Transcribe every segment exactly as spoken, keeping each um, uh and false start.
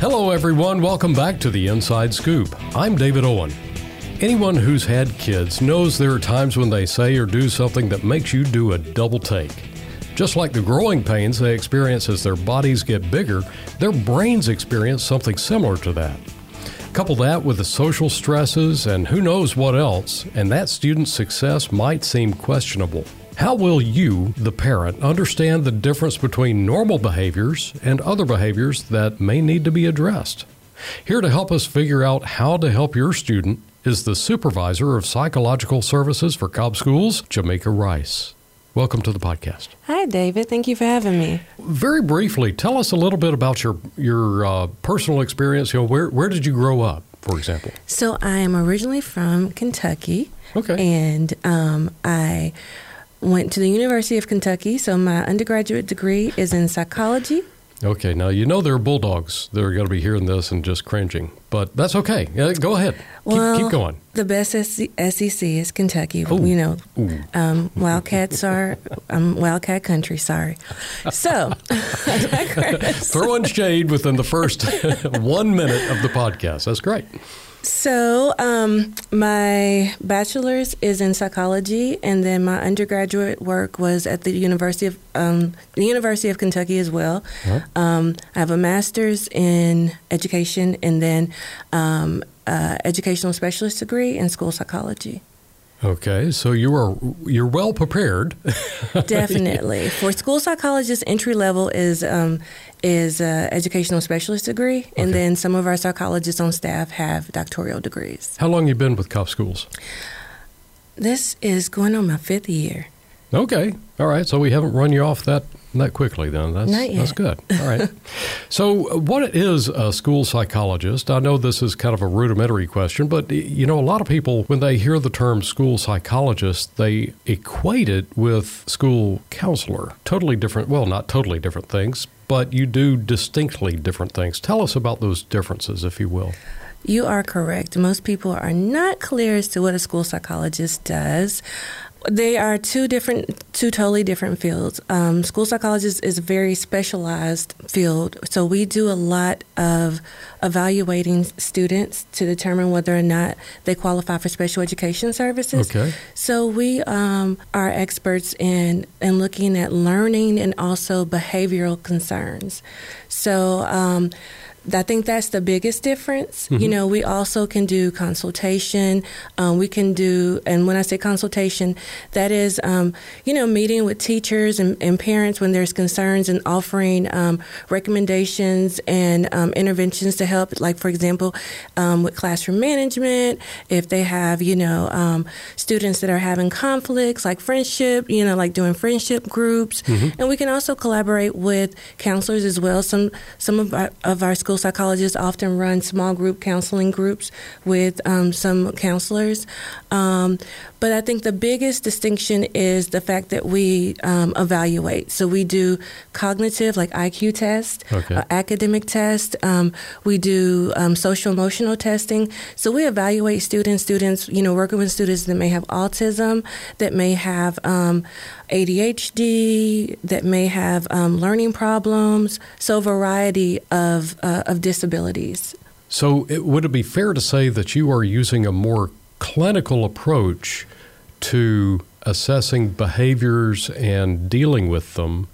Hello, everyone. Welcome back to The Inside Scoop. I'm David Owen. Anyone who's had kids knows there are times when they say or do something that makes you do a double take. Just like the growing pains they experience as their bodies get bigger, their brains experience something similar to that. Couple that with the social stresses and who knows what else, and that student's success might seem questionable. How will you, the parent, understand the difference between normal behaviors and other behaviors that may need to be addressed? Here to help us figure out how to help your student is the Supervisor of Psychological Services for Cobb Schools, Jameika Rice. Welcome to the podcast. Hi, David. Thank you for having me. Very briefly, tell us a little bit about your your uh, personal experience. You know, where where did you grow up, for example? So I am originally from Kentucky. Okay. And um, I went to the University of Kentucky. So my undergraduate degree is in psychology. Okay. Now, you know there are bulldogs that are going to be hearing this and just cringing, but that's okay. Go ahead. Well, keep, keep going. The best S E C is Kentucky. Ooh. You know, um, Wildcats are um, Wildcat country, sorry. So, throwing shade within the first one minute of the podcast. That's great. So um, my bachelor's is in psychology, and then my undergraduate work was at the University of um, the University of Kentucky as well. Mm-hmm. Um, I have a master's in education, and then um, uh, educational specialist degree in school psychology. Okay, so you are you're well prepared. Definitely, for school psychologists, entry level is um, is a educational specialist degree, okay. And then some of our psychologists on staff have doctoral degrees. How long you been with Cobb Schools? This is going on my fifth year. Okay, all right. So we haven't run you off that that quickly, then. That's, Not yet. That's good. All right. So, what is a school psychologist? I know this is kind of a rudimentary question, but you know, a lot of people, when they hear the term school psychologist, they equate it with school counselor. Totally different. Well, not totally different things, but you do distinctly different things. Tell us about those differences, if you will. You are correct. Most people are not clear as to what a school psychologist does. They are two different, two totally different fields. Um, school psychologist is a very specialized field, so we do a lot of evaluating students to determine whether or not they qualify for special education services. Okay. So we um, are experts in, in looking at learning and also behavioral concerns. So um, I think that's the biggest difference. Mm-hmm. You know, we also can do consultation. Um, we can do, and when I say consultation, that is, um, you know, meeting with teachers and, and parents when there's concerns and offering um, recommendations and um, interventions to help. Like, for example, um, with classroom management, if they have, you know, um, students that are having conflicts, like friendship, you know, like doing friendship groups. Mm-hmm. And we can also collaborate with counselors as well. Some some of our, of our school psychologists often run small group counseling groups with um, some counselors. Um, but I think the biggest distinction is the fact that we um, evaluate. So we do cognitive, like I Q tests, okay. uh, academic tests. Um, we do um, social emotional testing. So we evaluate students, students, you know, working with students that may have autism, that may have um, A D H D, that may have um, learning problems. So a variety of uh, of disabilities. So it, would it be fair to say that you are using a more clinical approach to assessing behaviors and dealing with them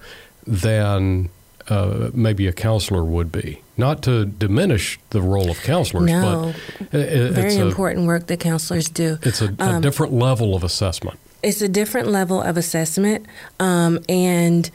than uh, maybe a counselor would be? Not to diminish the role of counselors, no, but it, very it's important a, work that counselors do. It's a, a um, different level of assessment. It's a different level of assessment, um, and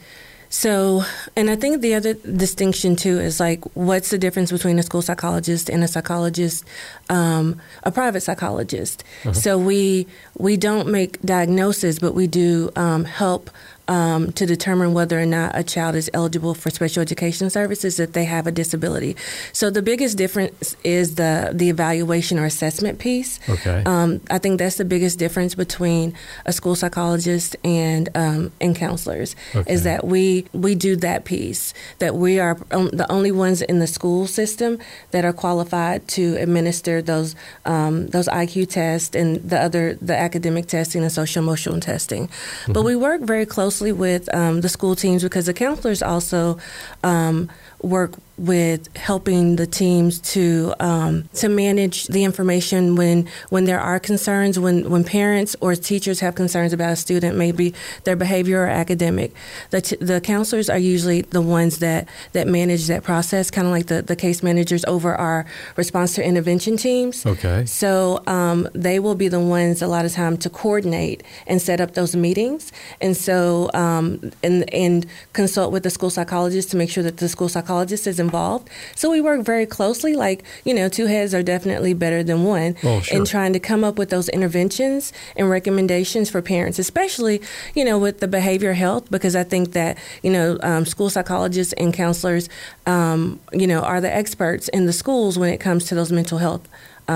so, and I think the other distinction, too, is like, what's the difference between a school psychologist and a psychologist, um, a private psychologist? Uh-huh. So we we don't make diagnoses, but we do um, help um, to determine whether or not a child is eligible for special education services if they have a disability. So the biggest difference is the, the evaluation or assessment piece. Okay. Um, I think that's the biggest difference between a school psychologist and um, and counselors, okay. is that we We do that piece, that we are the only ones in the school system that are qualified to administer those um, those I Q tests and the other the academic testing and social emotional testing. Mm-hmm. But we work very closely closely with um, the school teams, because the counselors also um, work with helping the teams to um, to manage the information when when there are concerns, when, when parents or teachers have concerns about a student, maybe their behavior or academic. The t- the counselors are usually the ones that, that manage that process, kind of like the, the case managers over our response to intervention teams. Okay. So um, they will be the ones a lot of time to coordinate and set up those meetings, and so um, and and consult with the school psychologist to make sure that the school psychologist is involved. Involved. So we work very closely, like, you know, two heads are definitely better than one. Oh, sure. In trying to come up with those interventions and recommendations for parents, especially, you know, with the behavior health, because I think that, you know, um, school psychologists and counselors, um, you know, are the experts in the schools when it comes to those mental health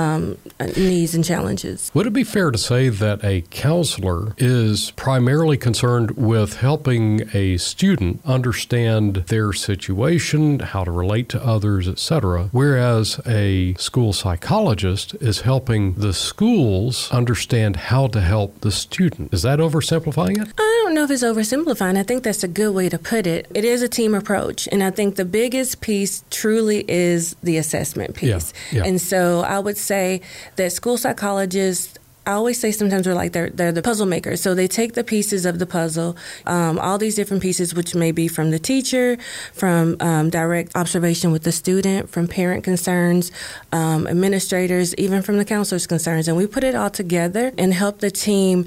Um, needs and challenges. Would it be fair to say that a counselor is primarily concerned with helping a student understand their situation, how to relate to others, et cetera, whereas a school psychologist is helping the schools understand how to help the student? Is that oversimplifying it? I don't know if it's oversimplifying. I think that's a good way to put it. It is a team approach, and I think the biggest piece truly is the assessment piece. Yeah, yeah. And so I would say that school psychologists, I always say sometimes we're like they're, they're the puzzle makers. So they take the pieces of the puzzle, um, all these different pieces, which may be from the teacher, from um, direct observation with the student, from parent concerns, um, administrators, even from the counselor's concerns. And we put it all together and help the team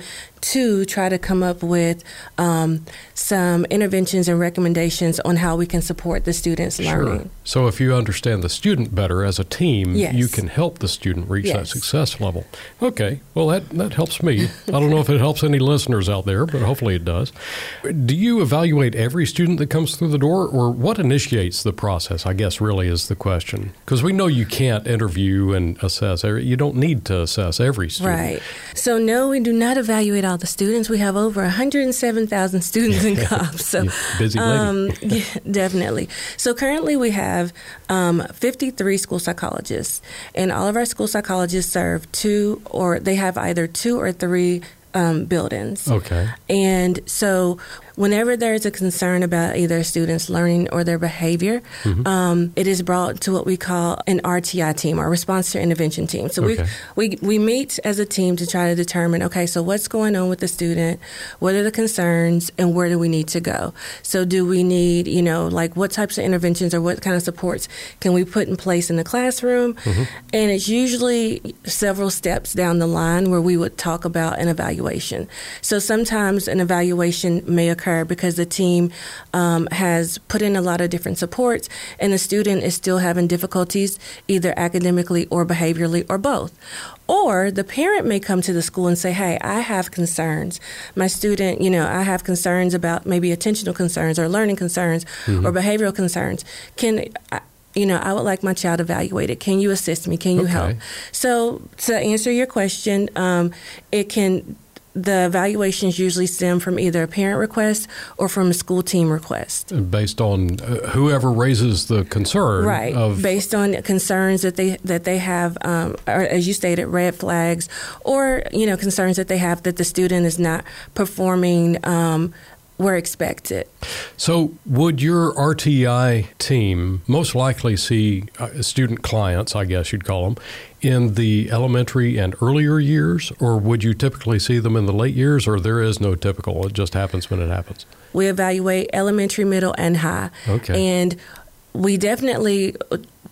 to try to come up with um, some interventions and recommendations on how we can support the students' sure. learning. So if you understand the student better as a team, yes. you can help the student reach yes. that success level. Okay. Well, that, that helps me. I don't know if it helps any listeners out there, but hopefully it does. Do you evaluate every student that comes through the door, or what initiates the process, I guess, really is the question? Because we know you can't interview and assess. You don't need to assess every student. Right. So no, we do not evaluate all the students. We have over one hundred seven thousand students in Cobb. So, busy lady. Um, yeah, definitely. So currently we have um, fifty-three school psychologists, and all of our school psychologists serve two or they have either two or three um, buildings. Okay. And so whenever there's a concern about either a student's learning or their behavior, mm-hmm. um, it is brought to what we call an R T I team, our response to intervention team. So okay. we, we we meet as a team to try to determine, okay, so what's going on with the student? What are the concerns and where do we need to go? So do we need, you know, like what types of interventions or what kind of supports can we put in place in the classroom? Mm-hmm. And it's usually several steps down the line where we would talk about an evaluation. So sometimes an evaluation may occur because the team um, has put in a lot of different supports and the student is still having difficulties either academically or behaviorally or both. Or the parent may come to the school and say, hey, I have concerns. My student, you know, I have concerns about maybe attentional concerns or learning concerns mm-hmm. or behavioral concerns. Can I, you know, I would like my child evaluated. Can you assist me? Can you okay. help? So to answer your question, um, it can... The evaluations usually stem from either a parent request or from a school team request. Based on uh, whoever raises the concern. Right. Of Based on concerns that they that they have, um, or as you stated, red flags, or, you know, concerns that they have that the student is not performing um were expected. So would your R T I team most likely see uh, student clients, I guess you'd call them, in the elementary and earlier years, or would you typically see them in the late years, or there is no typical, it just happens when it happens? We evaluate elementary, middle, and high. Okay. And we definitely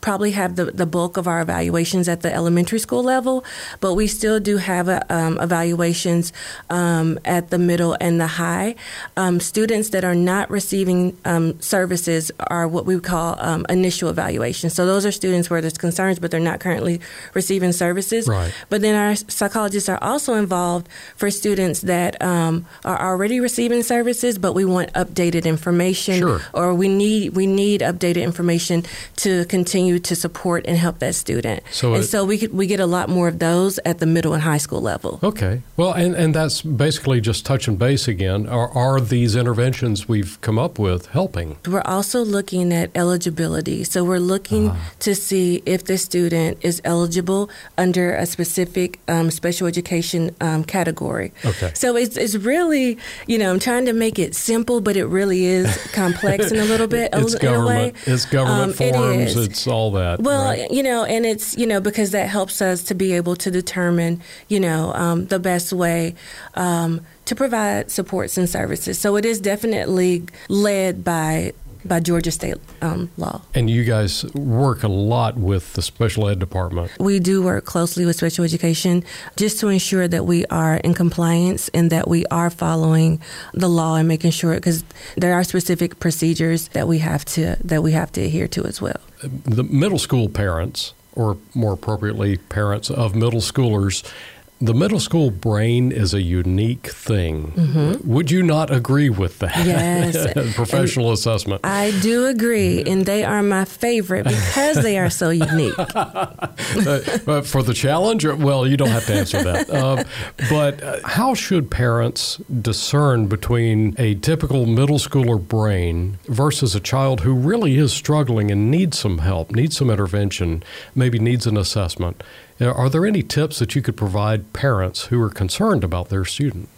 probably have the, the bulk of our evaluations at the elementary school level, but we still do have a, um, evaluations um, at the middle and the high. Um, students that are not receiving um, services are what we call um, initial evaluations. So those are students where there's concerns, but they're not currently receiving services. Right. But then our psychologists are also involved for students that um, are already receiving services, but we want updated information, sure. or we need we need updated information to continue do to support and help that student. So and it, so we could, we get a lot more of those at the middle and high school level. Okay. Well, and, and that's basically just touching base again. Are, are these interventions we've come up with helping? We're also looking at eligibility. So we're looking ah. to see if the student is eligible under a specific um, special education um, category. Okay. So it's, it's really, you know, I'm trying to make it simple, but it really is complex in a little bit. It's government. It's government um, forms. It it's all that. Well, right? you know, and it's, you know, because that helps us to be able to determine, you know, um, the best way um, to provide supports and services. So it is definitely led by by Georgia State um, law. And you guys work a lot with the special ed department. We do work closely with special education just to ensure that we are in compliance and that we are following the law and making sure, because there are specific procedures that we have to that we have to adhere to as well. The middle school parents, or more appropriately, parents of middle schoolers, the middle school brain is a unique thing. Mm-hmm. Would you not agree with that? Yes. Professional and assessment. I do agree, and they are my favorite because they are so unique. uh, for the challenge? Well, you don't have to answer that. Uh, but how should parents discern between a typical middle schooler brain versus a child who really is struggling and needs some help, needs some intervention, maybe needs an assessment? Are there any tips that you could provide parents who are concerned about their student?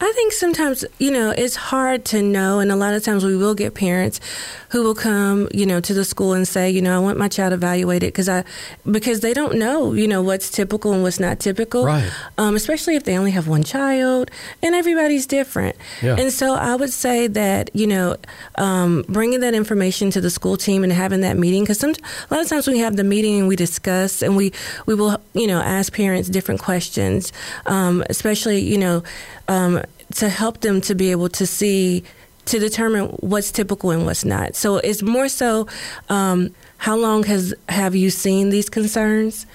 I think sometimes, you know, it's hard to know. And a lot of times we will get parents who will come, you know, to the school and say, you know, I want my child evaluated because I because they don't know, you know, what's typical and what's not typical, right. um, especially if they only have one child and everybody's different. Yeah. And so I would say that, you know, um, bringing that information to the school team and having that meeting, because a lot of times we have the meeting and we discuss and we, we will, you know, ask parents different questions, um, especially, you know, Um, to help them to be able to see, to determine what's typical and what's not. So it's more so um, how long has have you seen these concerns?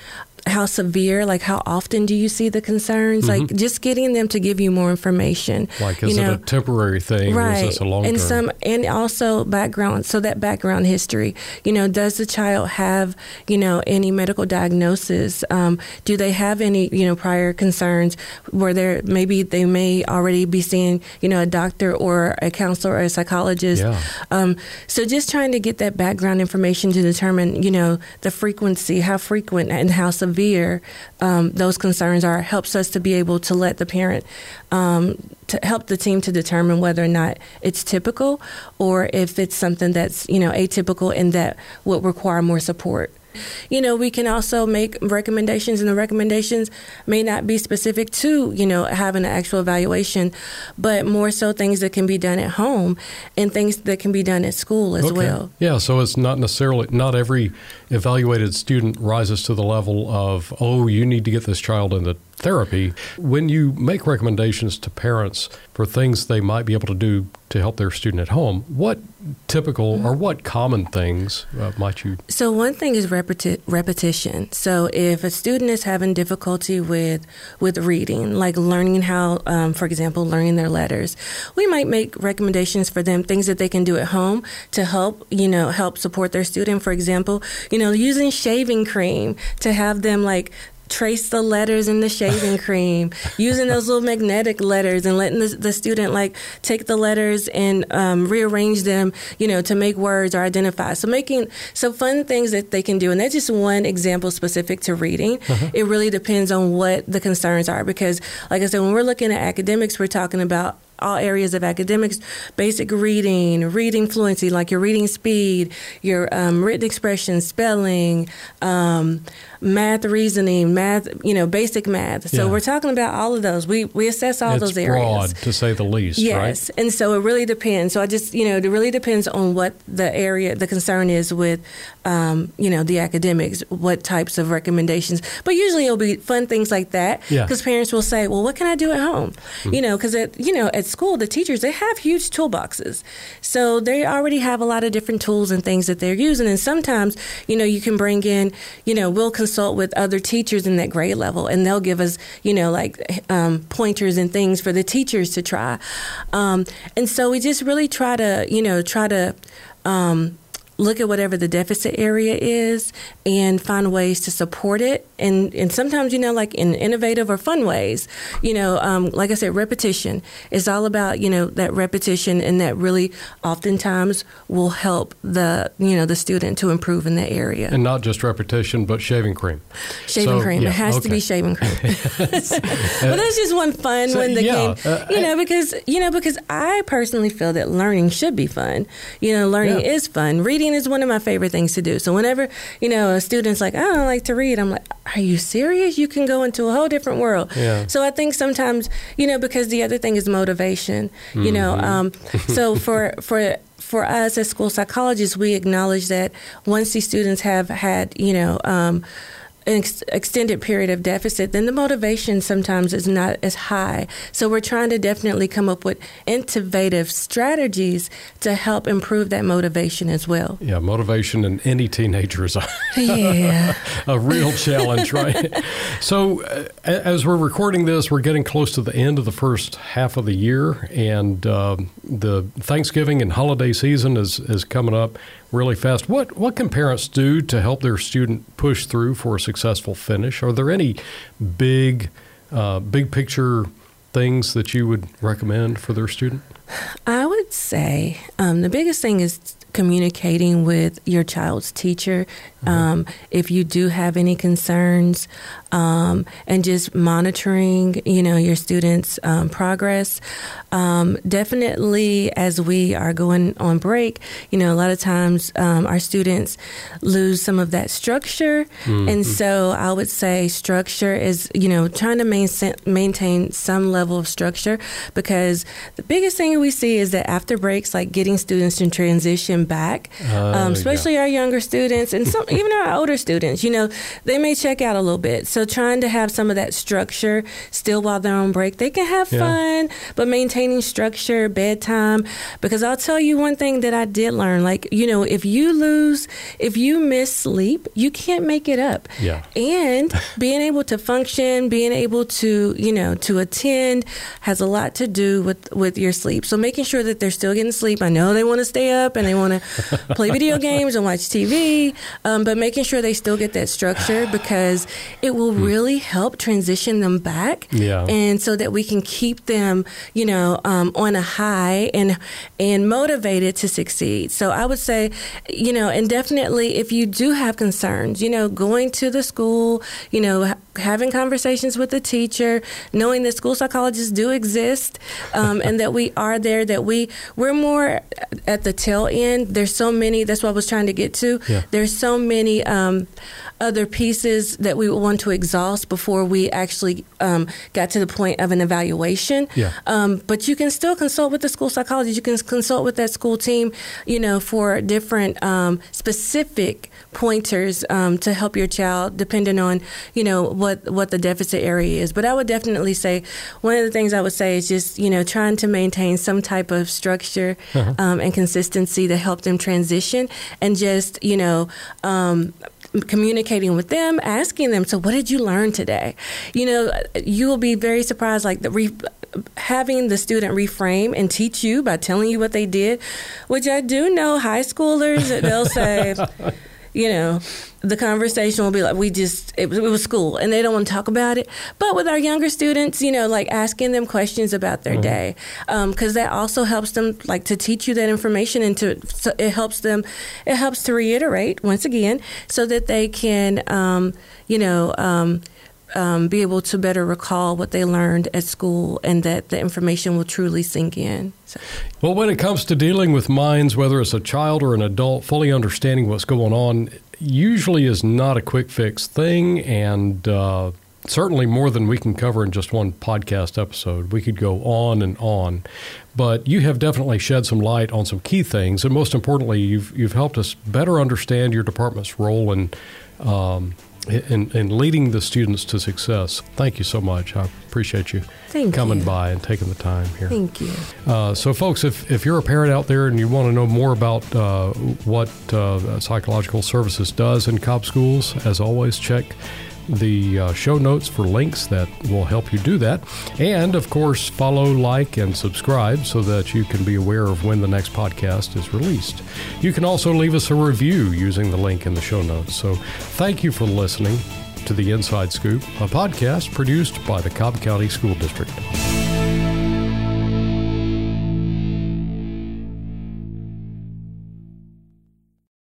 How severe, like how often do you see the concerns? Mm-hmm. Like just getting them to give you more information. Like is you know? it a temporary thing right. or is this a long and term? Some, and also background, so that background history. You know, does the child have, you know, any medical diagnosis? Um, do they have any, you know, prior concerns where there maybe they may already be seeing, you know, a doctor or a counselor or a psychologist? Yeah. Um, so just trying to get that background information to determine, you know, the frequency, how frequent and how severe severe um, those concerns are, helps us to be able to let the parent, um, to help the team to determine whether or not it's typical or if it's something that's, you know, atypical and that would require more support. You know, we can also make recommendations, and the recommendations may not be specific to, you know, having an actual evaluation, but more so things that can be done at home and things that can be done at school as okay. well. Yeah, so it's not necessarily, not every evaluated student rises to the level of, oh, you need to get this child into therapy. When you make recommendations to parents for things they might be able to do to help their student at home, what typical or what common things uh, might you? So one thing is repeti- repetition. So if a student is having difficulty with with reading, like learning how, um, for example, learning their letters, we might make recommendations for them, things that they can do at home to help, you know, help support their student. For example, you know, using shaving cream to have them like trace the letters in the shaving cream, using those little magnetic letters and letting the, the student like take the letters and um, rearrange them, you know, to make words or identify. So making some fun things that they can do. And that's just one example specific to reading. Uh-huh. It really depends on what the concerns are, because like I said, when we're looking at academics, we're talking about all areas of academics, basic reading, reading fluency, like your reading speed, your um, written expression, spelling, um, math reasoning, math, you know, basic math. So yeah. we're talking about all of those. We we assess all it's those areas. Broad, to say the least, yes. right? And so it really depends. So I just, you know, it really depends on what the area, the concern is with, um, you know, the academics, what types of recommendations. But usually it'll be fun things like that, because yeah. parents will say, well, what can I do at home? Mm-hmm. You know, because, you know, at school, the teachers, they have huge toolboxes. So they already have a lot of different tools and things that they're using. And sometimes, you know, you can bring in, you know, we'll consult with other teachers in that grade level, and they'll give us, you know, like um, pointers and things for the teachers to try. Um, and so we just really try to, you know, try to um, look at whatever the deficit area is and find ways to support it. And, and sometimes, you know, like in innovative or fun ways, you know, um, like I said, repetition. It's all about, you know, that repetition, and that really oftentimes will help the, you know, the student to improve in that area. And not just repetition, but shaving cream. Shaving so, cream. Yeah, it has okay. to be shaving cream. But well, that's just one fun so, one that yeah, came, uh, you know, because, you know, because I personally feel that learning should be fun. You know, learning yeah. is fun. Reading is one of my favorite things to do. So whenever, you know, a student's like, I don't like to read, I'm like, are you serious? You can go into a whole different world. Yeah. So I think sometimes, you know, because the other thing is motivation, you mm-hmm. know. Um, so for for for us as school psychologists, we acknowledge that once these students have had, you know, um, an ex- extended period of deficit, then the motivation sometimes is not as high. So we're trying to definitely come up with innovative strategies to help improve that motivation as well. Yeah, motivation in any teenager is a, yeah. a real challenge, right? So uh, as we're recording this, we're getting close to the end of the first half of the year, and uh, the Thanksgiving and holiday season is, is coming up really fast. What what can parents do to help their student push through for a successful finish? Are there any big, uh, big picture things that you would recommend for their student? I would say um, the biggest thing is communicating with your child's teacher um, mm-hmm. if you do have any concerns, um, and just monitoring, you know, your students' um, progress. Um, definitely, as we are going on break, you know, a lot of times um, our students lose some of that structure, mm-hmm. and so I would say structure is, you know, trying to main, maintain some level of structure, because the biggest thing we see is that after breaks, like getting students to transition back, uh, um, especially yeah. our younger students and some, even our older students, you know, they may check out a little bit. So trying to have some of that structure still while they're on break. They can have yeah. fun, but maintaining structure, bedtime, because I'll tell you one thing that I did learn, like, you know, if you lose, if you miss sleep, you can't make it up. Yeah. And being able to function, being able to, you know, to attend has a lot to do with, with your sleep. So making sure that they're still getting sleep. I know they want to stay up and they want to play video games and watch T V, um, but making sure they still get that structure, because it will really help transition them back. Yeah. And so that we can keep them, you know, um, on a high and and motivated to succeed. So I would say, you know, and definitely if you do have concerns, you know, going to the school, you know, having conversations with the teacher, knowing that school psychologists do exist, um, and that we are there, that we, we're more at the tail end. There's so many, that's what I was trying to get to. Yeah. There's so many um, other pieces that we want to exhaust before we actually um, got to the point of an evaluation. Yeah. Um, but you can still consult with the school psychologist. You can consult with that school team, you know, for different um, specific pointers um, to help your child, depending on, you know, what what the deficit area is. But I would definitely say one of the things I would say is just, you know, trying to maintain some type of structure uh-huh. um, and consistency to help them transition, and just, you know, um, communicating with them, asking them, so what did you learn today? You know, you will be very surprised, like the re- having the student reframe and teach you by telling you what they did, which I do know high schoolers, they'll say, you know, the conversation will be like, we just, it, it was school, and they don't want to talk about it. But with our younger students, you know, like asking them questions about their mm-hmm. day, because um, that also helps them, like, to teach you that information, and to, so it helps them, it helps to reiterate once again, so that they can, um, you know, um, um, be able to better recall what they learned at school, and that the information will truly sink in. So. Well, when it comes to dealing with minds, whether it's a child or an adult, fully understanding what's going on usually is not a quick fix thing, and uh, certainly more than we can cover in just one podcast episode. We could go on and on, but you have definitely shed some light on some key things, and most importantly, you've you've helped us better understand your department's role and um, and, and leading the students to success. Thank you so much. I appreciate you Thank coming you. by and taking the time here. Thank you. Uh, so, folks, if, if you're a parent out there and you want to know more about uh, what uh, psychological services does in Cobb schools, as always, check the uh, show notes for links that will help you do that. And, of course, follow, like, and subscribe so that you can be aware of when the next podcast is released. You can also leave us a review using the link in the show notes. So thank you for listening to The Inside Scoop, a podcast produced by the Cobb County School District.